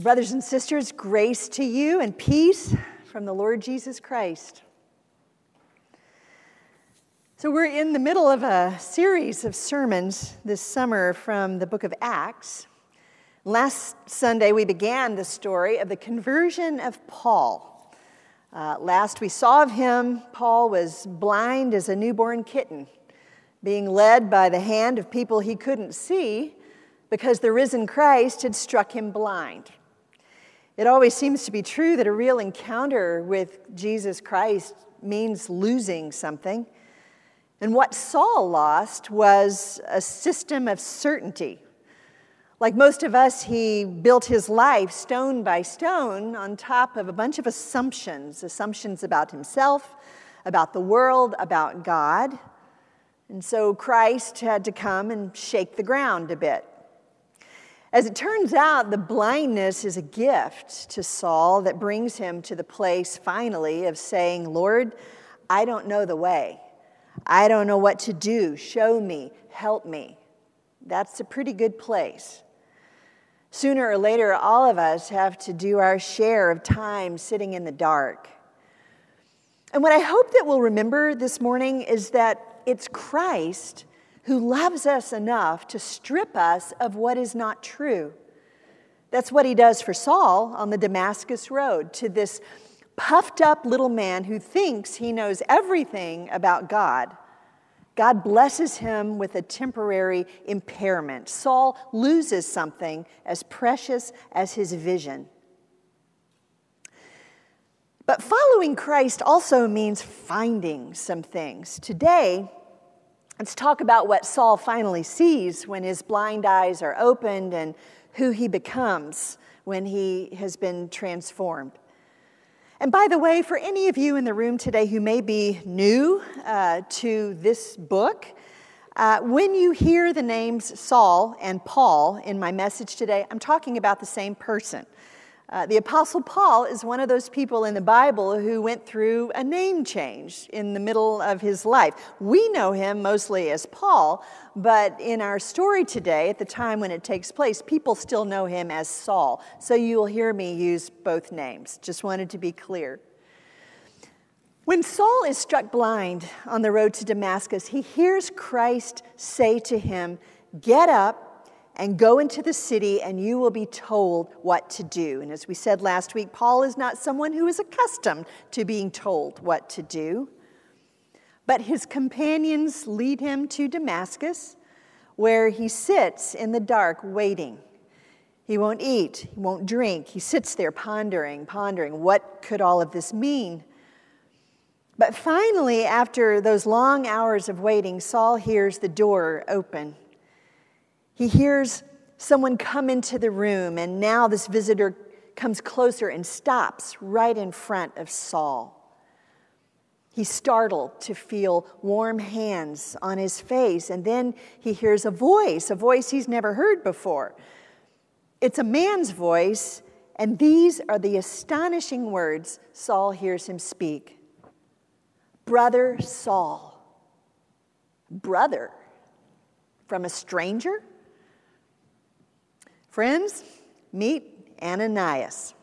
Brothers and sisters, grace to you and peace from the Lord Jesus Christ. So we're in the middle of a series of sermons this summer from the book of Acts. Last Sunday, we began the story of the conversion of Paul. Last we saw of him, Paul was blind as a newborn kitten, being led by the hand of people he couldn't see because the risen Christ had struck him blind. It always seems to be true that a real encounter with Jesus Christ means losing something. And what Saul lost was a system of certainty. Like most of us, he built his life stone by stone on top of a bunch of assumptions about himself, about the world, about God. And so Christ had to come and shake the ground a bit. As it turns out, the blindness is a gift to Saul that brings him to the place, finally, of saying, Lord, I don't know the way. I don't know what to do. Show me. Help me. That's a pretty good place. Sooner or later, all of us have to do our share of time sitting in the dark. And what I hope that we'll remember this morning is that it's Christ who loves us enough to strip us of what is not true. That's what he does for Saul on the Damascus Road, to this puffed-up little man who thinks he knows everything about God. God blesses him with a temporary impairment. Saul loses something as precious as his vision. But following Christ also means finding some things. Today, let's talk about what Saul finally sees when his blind eyes are opened and who he becomes when he has been transformed. And by the way, for any of you in the room today who may be new to this book, when you hear the names Saul and Paul in my message today, I'm talking about the same person. The Apostle Paul is one of those people in the Bible who went through a name change in the middle of his life. We know him mostly as Paul, but in our story today, at the time when it takes place, people still know him as Saul. So you will hear me use both names. Just wanted to be clear. When Saul is struck blind on the road to Damascus, he hears Christ say to him, "Get up and go into the city, and you will be told what to do." And as we said last week, Paul is not someone who is accustomed to being told what to do. But his companions lead him to Damascus, where he sits in the dark waiting. He won't eat, he won't drink. He sits there pondering, what could all of this mean? But finally, after those long hours of waiting, Saul hears the door open. He hears someone come into the room, and now this visitor comes closer and stops right in front of Saul. He's startled to feel warm hands on his face, and then he hears a voice he's never heard before. It's a man's voice, and these are the astonishing words Saul hears him speak. "Brother Saul." Brother? From a stranger? Friends, meet Ananias.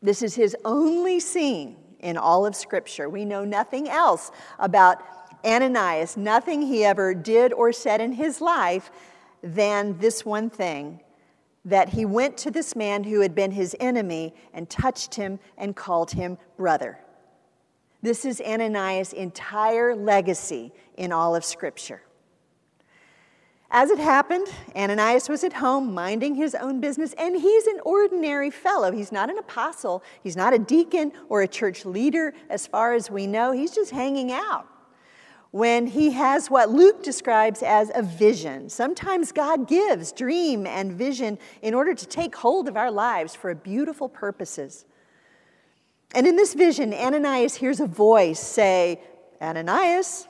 This is his only scene in all of Scripture. We know nothing else about Ananias, nothing he ever did or said in his life than this one thing, that he went to this man who had been his enemy and touched him and called him brother. This is Ananias' entire legacy in all of Scripture. As it happened, Ananias was at home minding his own business, and he's an ordinary fellow. He's not an apostle. He's not a deacon or a church leader, as far as we know. He's just hanging out when he has what Luke describes as a vision. Sometimes God gives dream and vision in order to take hold of our lives for beautiful purposes. And in this vision, Ananias hears a voice say, "Ananias."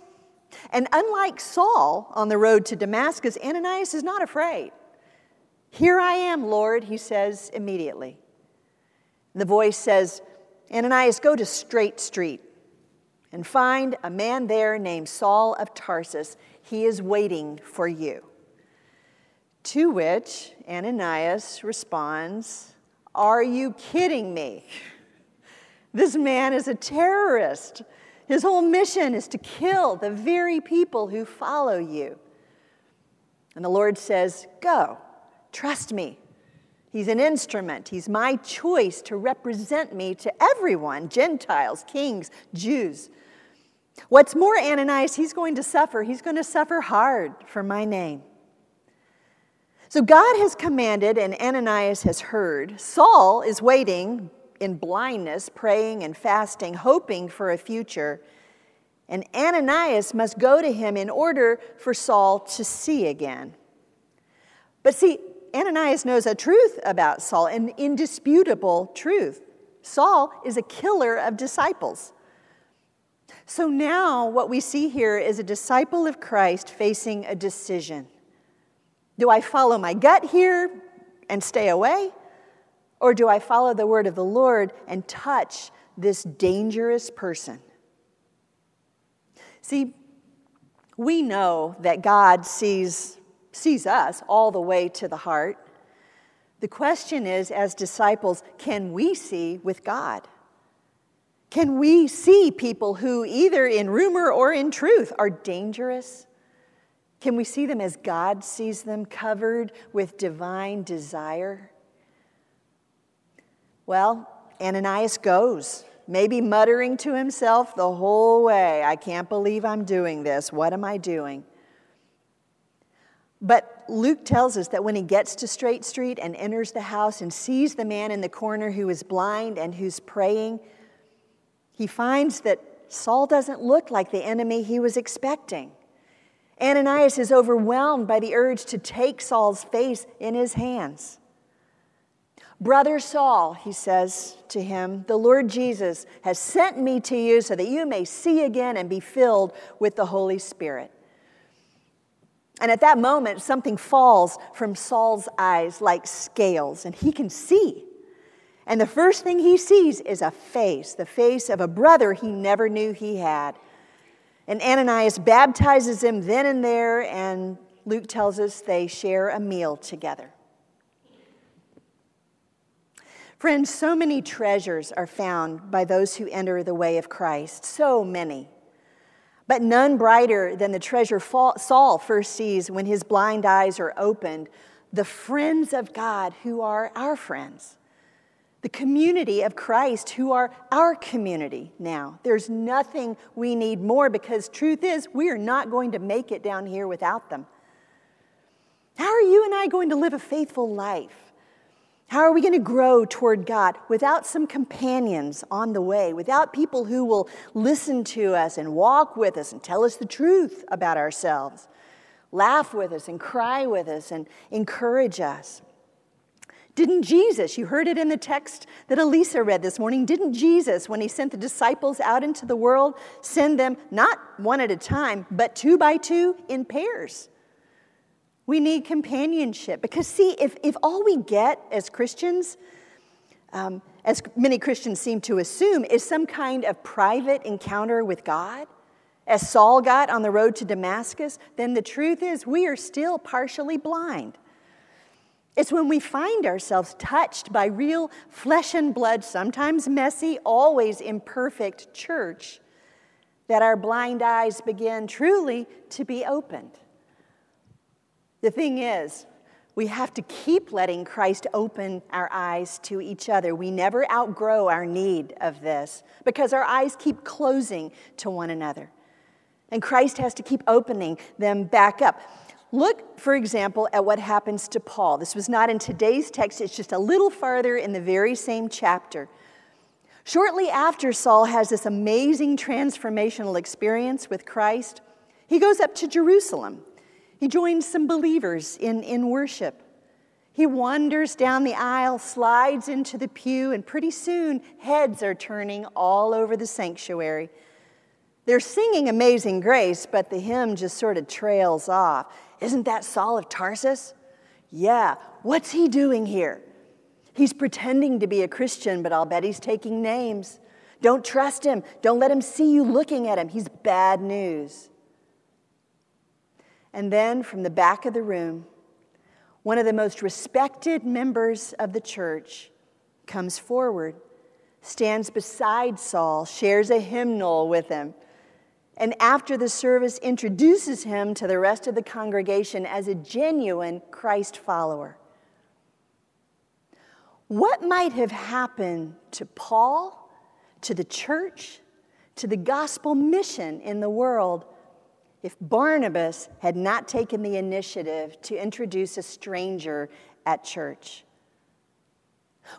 And unlike Saul on the road to Damascus, Ananias is not afraid. "Here I am, Lord," he says immediately. The voice says, "Ananias, go to Straight Street and find a man there named Saul of Tarsus. He is waiting for you." To which Ananias responds, Are you kidding me? This man is a terrorist. His whole mission is to kill the very people who follow you. And the Lord says, go, trust me. He's an instrument. He's my choice to represent me to everyone, Gentiles, kings, Jews. What's more, Ananias, he's going to suffer. He's going to suffer hard for my name. So God has commanded and Ananias has heard. Saul is waiting in blindness, praying and fasting, hoping for a future. And Ananias must go to him in order for Saul to see again. But see, Ananias knows a truth about Saul, an indisputable truth. Saul is a killer of disciples. So now what we see here is a disciple of Christ facing a decision. Do I follow my gut here and stay away? Or do I follow the word of the Lord and touch this dangerous person? See, we know that God sees us all the way to the heart. The question is, as disciples, can we see with God? Can we see people who, either in rumor or in truth, are dangerous? Can we see them as God sees them, covered with divine desire? Well, Ananias goes, maybe muttering to himself the whole way, I can't believe I'm doing this. What am I doing? But Luke tells us that when he gets to Straight Street and enters the house and sees the man in the corner who is blind and who's praying, he finds that Saul doesn't look like the enemy he was expecting. Ananias is overwhelmed by the urge to take Saul's face in his hands. Brother Saul, he says to him, the Lord Jesus has sent me to you so that you may see again and be filled with the Holy Spirit. And at that moment, something falls from Saul's eyes like scales, and he can see. And the first thing he sees is a face, the face of a brother he never knew he had. And Ananias baptizes him then and there, and Luke tells us they share a meal together. Friends, so many treasures are found by those who enter the way of Christ, so many. But none brighter than the treasure Saul first sees when his blind eyes are opened, the friends of God who are our friends, the community of Christ who are our community now. There's nothing we need more because truth is we are not going to make it down here without them. How are you and I going to live a faithful life? How are we going to grow toward God without some companions on the way, without people who will listen to us and walk with us and tell us the truth about ourselves, laugh with us and cry with us and encourage us? Didn't Jesus, you heard it in the text that Elisa read this morning, didn't Jesus, when he sent the disciples out into the world, send them not one at a time, but two by two in pairs? We need companionship because, see, if all we get as Christians, as many Christians seem to assume, is some kind of private encounter with God, as Saul got on the road to Damascus, then the truth is we are still partially blind. It's when we find ourselves touched by real flesh and blood, sometimes messy, always imperfect church, that our blind eyes begin truly to be opened. The thing is, we have to keep letting Christ open our eyes to each other. We never outgrow our need of this because our eyes keep closing to one another. And Christ has to keep opening them back up. Look, for example, at what happens to Paul. This was not in today's text. It's just a little farther in the very same chapter. Shortly after Saul has this amazing transformational experience with Christ, he goes up to Jerusalem. He joins some believers in worship. He wanders down the aisle, slides into the pew, and pretty soon heads are turning all over the sanctuary. They're singing Amazing Grace, but the hymn just sort of trails off. Isn't that Saul of Tarsus? Yeah, what's he doing here? He's pretending to be a Christian, but I'll bet he's taking names. Don't trust him. Don't let him see you looking at him. He's bad news. And then from the back of the room, one of the most respected members of the church, comes forward, stands beside Saul, shares a hymnal with him, and after the service introduces him to the rest of the congregation as a genuine Christ follower. What might have happened to Paul, to the church, to the gospel mission in the world if Barnabas had not taken the initiative to introduce a stranger at church?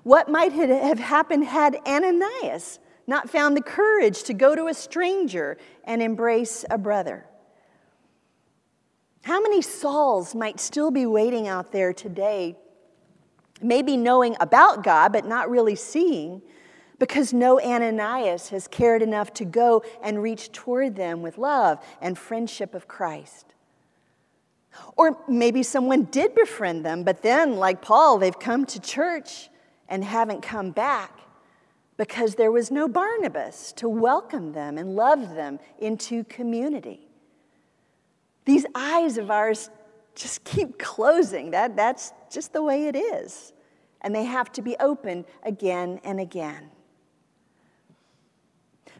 What might have happened had Ananias not found the courage to go to a stranger and embrace a brother? How many Sauls might still be waiting out there today, maybe knowing about God but not really seeing, because no Ananias has cared enough to go and reach toward them with love and friendship of Christ? Or maybe someone did befriend them, but then, like Paul, they've come to church and haven't come back, because there was no Barnabas to welcome them and love them into community. These eyes of ours just keep closing. That's just the way it is. And they have to be opened again and again.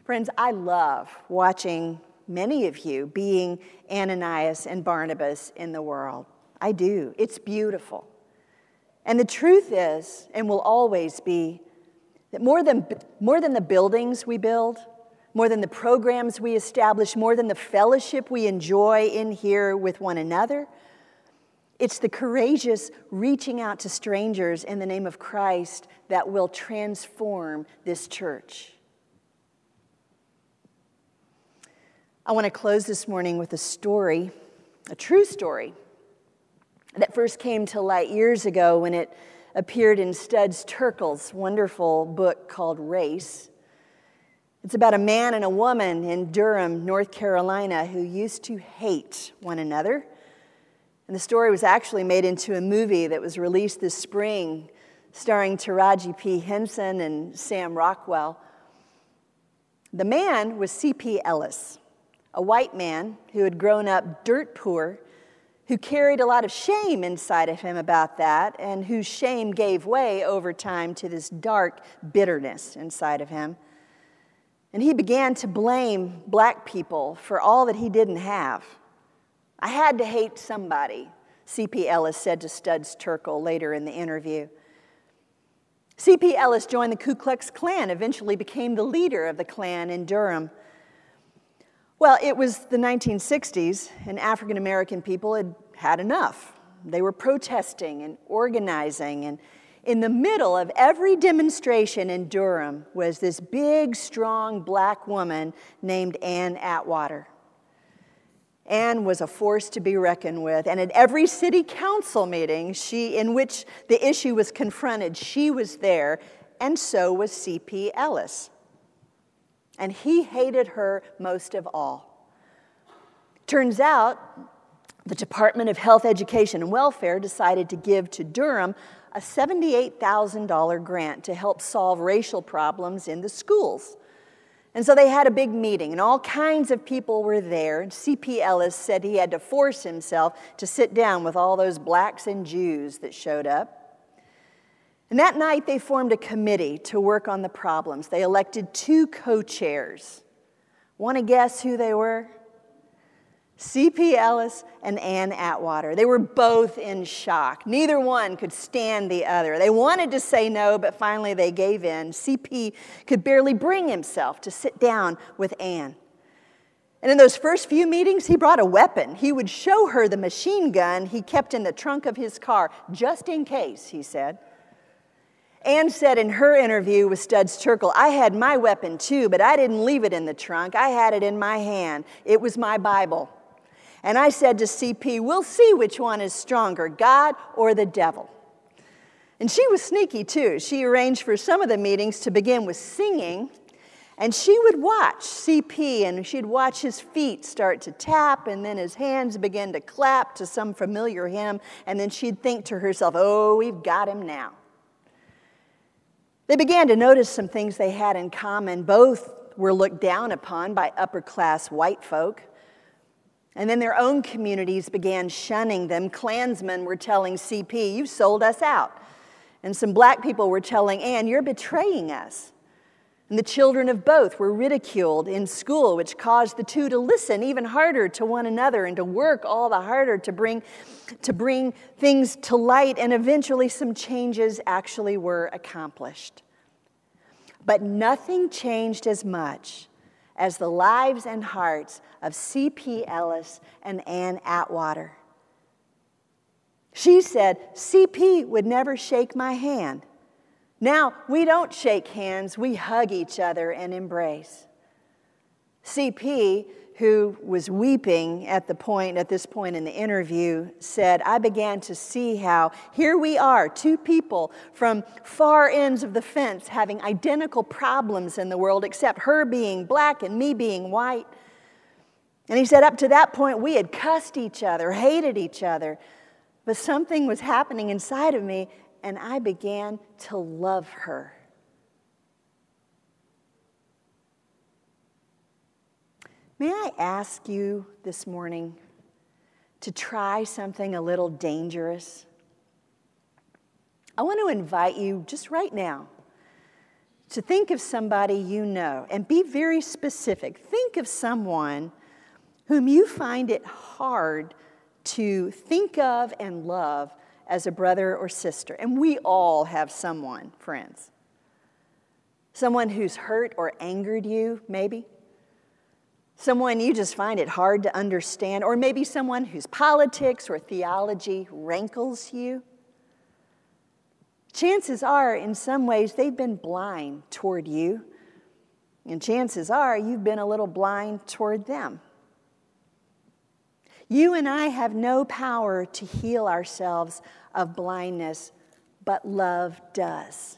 Friends, I love watching many of you being Ananias and Barnabas in the world. I do. It's beautiful. And the truth is, and will always be, that more than the buildings we build, more than the programs we establish, more than the fellowship we enjoy in here with one another, it's the courageous reaching out to strangers in the name of Christ that will transform this church. I want to close this morning with a story, a true story, that first came to light years ago when it appeared in Studs Terkel's wonderful book called Race. It's about a man and a woman in Durham, North Carolina, who used to hate one another. And the story was actually made into a movie that was released this spring, starring Taraji P. Henson and Sam Rockwell. The man was C.P. Ellis, a white man who had grown up dirt poor, who carried a lot of shame inside of him about that, and whose shame gave way over time to this dark bitterness inside of him. And he began to blame black people for all that he didn't have. "I had to hate somebody," C.P. Ellis said to Studs Terkel later in the interview. C.P. Ellis joined the Ku Klux Klan, eventually became the leader of the Klan in Durham. Well, it was the 1960s, and African American people had had enough. They were protesting and organizing, and in the middle of every demonstration in Durham was this big, strong black woman named Ann Atwater. Ann was a force to be reckoned with, and at every city council meeting in which the issue was confronted, she was there, and so was C.P. Ellis. And he hated her most of all. Turns out, the Department of Health, Education, and Welfare decided to give to Durham a $78,000 grant to help solve racial problems in the schools. And so they had a big meeting, and all kinds of people were there. And C.P. Ellis said he had to force himself to sit down with all those blacks and Jews that showed up. And that night, they formed a committee to work on the problems. They elected two co-chairs. Want to guess who they were? C.P. Ellis and Ann Atwater. They were both in shock. Neither one could stand the other. They wanted to say no, but finally they gave in. C.P. could barely bring himself to sit down with Ann. And in those first few meetings, he brought a weapon. He would show her the machine gun he kept in the trunk of his car, just in case, he said. Ann said in her interview with Studs Terkel, "I had my weapon too, but I didn't leave it in the trunk. I had it in my hand. It was my Bible. And I said to CP, 'We'll see which one is stronger, God or the devil.'" And she was sneaky too. She arranged for some of the meetings to begin with singing, and she would watch CP, and she'd watch his feet start to tap, and then his hands begin to clap to some familiar hymn, and then she'd think to herself, "Oh, we've got him now." They began to notice some things they had in common. Both were looked down upon by upper-class white folk. And then their own communities began shunning them. Klansmen were telling CP, "You've sold us out." And some black people were telling Ann, "You're betraying us." And the children of both were ridiculed in school, which caused the two to listen even harder to one another and to work all the harder to bring things to light, and eventually some changes actually were accomplished. But nothing changed as much as the lives and hearts of C.P. Ellis and Ann Atwater. She said, "C.P. would never shake my hand. Now, we don't shake hands, we hug each other and embrace." C.P., who was weeping at this point in the interview, said, "I began to see how here we are, two people from far ends of the fence having identical problems in the world, except her being black and me being white." And he said, "Up to that point, we had cussed each other, hated each other, but something was happening inside of me, and I began to love her." May I ask you this morning to try something a little dangerous? I want to invite you just right now to think of somebody you know, and be very specific. Think of someone whom you find it hard to think of and love as a brother or sister. And we all have someone, friends. Someone who's hurt or angered you, maybe. Someone you just find it hard to understand, or maybe someone whose politics or theology rankles you. Chances are, in some ways, they've been blind toward you, and chances are you've been a little blind toward them. You and I have no power to heal ourselves of blindness, but love does.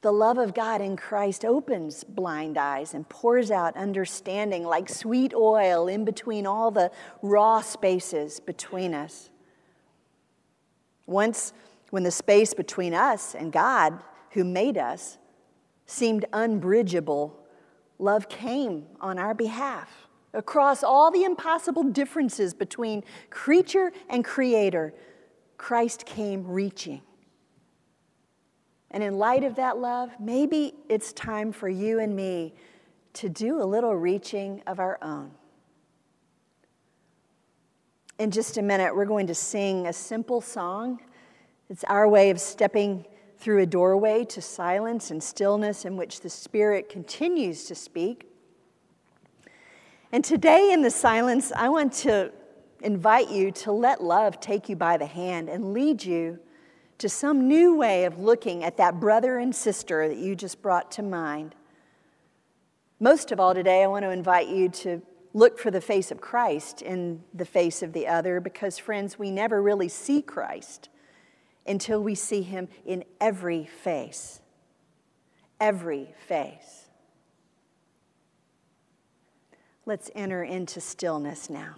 The love of God in Christ opens blind eyes and pours out understanding like sweet oil in between all the raw spaces between us. Once, when the space between us and God, who made us, seemed unbridgeable, love came on our behalf. Across all the impossible differences between creature and creator, Christ came reaching. And in light of that love, maybe it's time for you and me to do a little reaching of our own. In just a minute, we're going to sing a simple song. It's our way of stepping through a doorway to silence and stillness in which the Spirit continues to speak. And today in the silence, I want to invite you to let love take you by the hand and lead you to some new way of looking at that brother and sister that you just brought to mind. Most of all today, I want to invite you to look for the face of Christ in the face of the other, because friends, we never really see Christ until we see him in every face. Every face. Let's enter into stillness now.